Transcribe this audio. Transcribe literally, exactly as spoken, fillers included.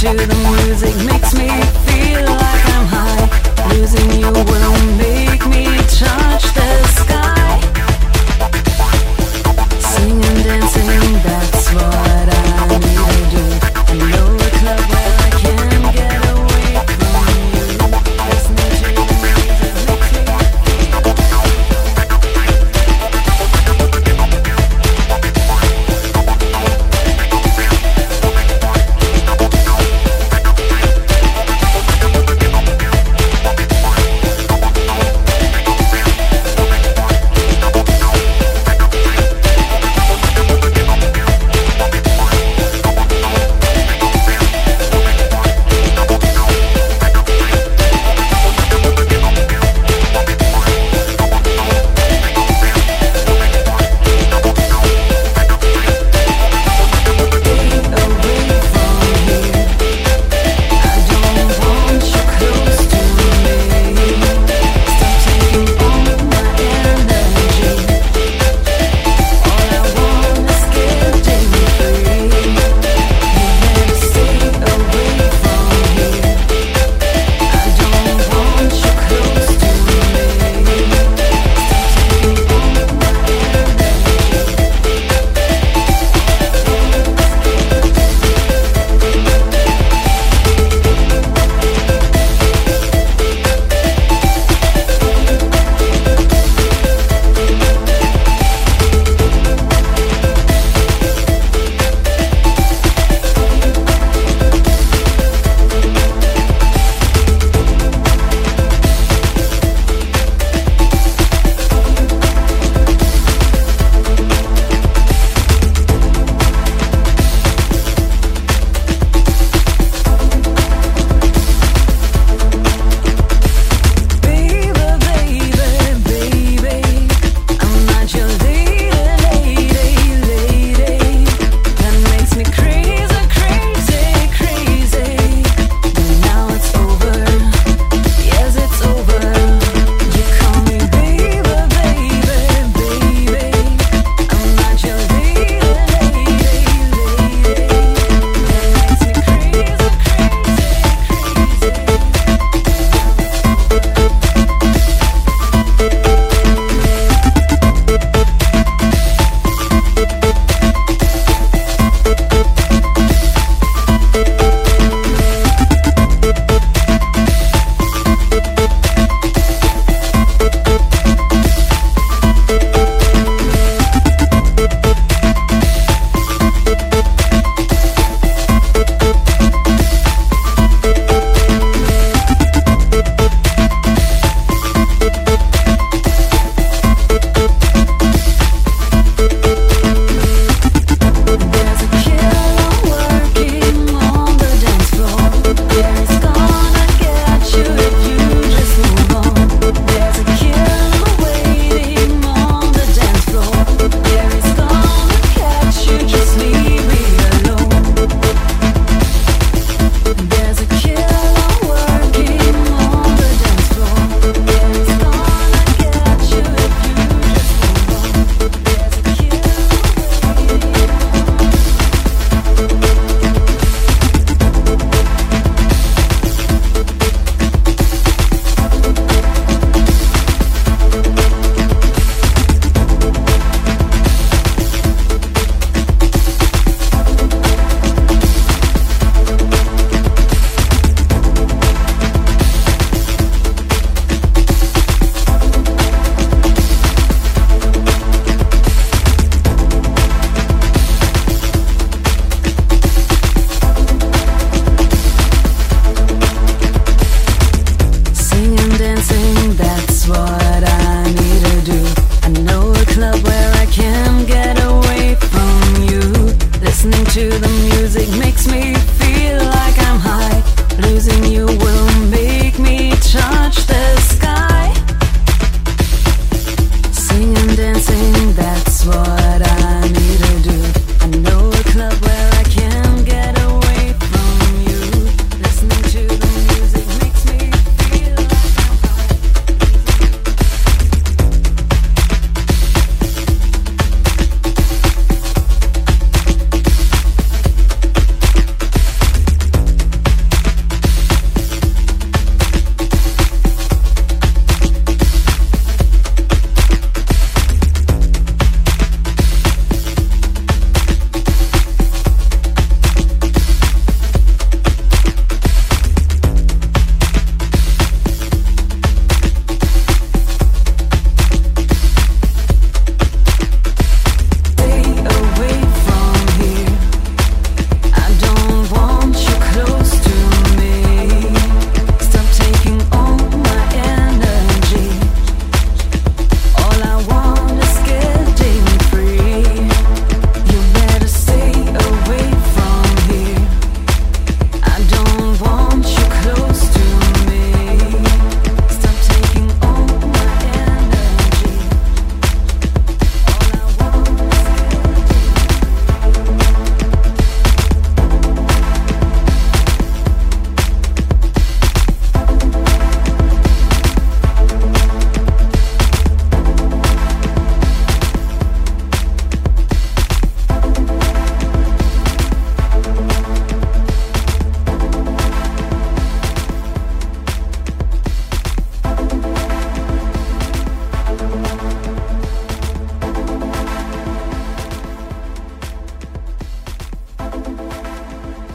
to the music, makes me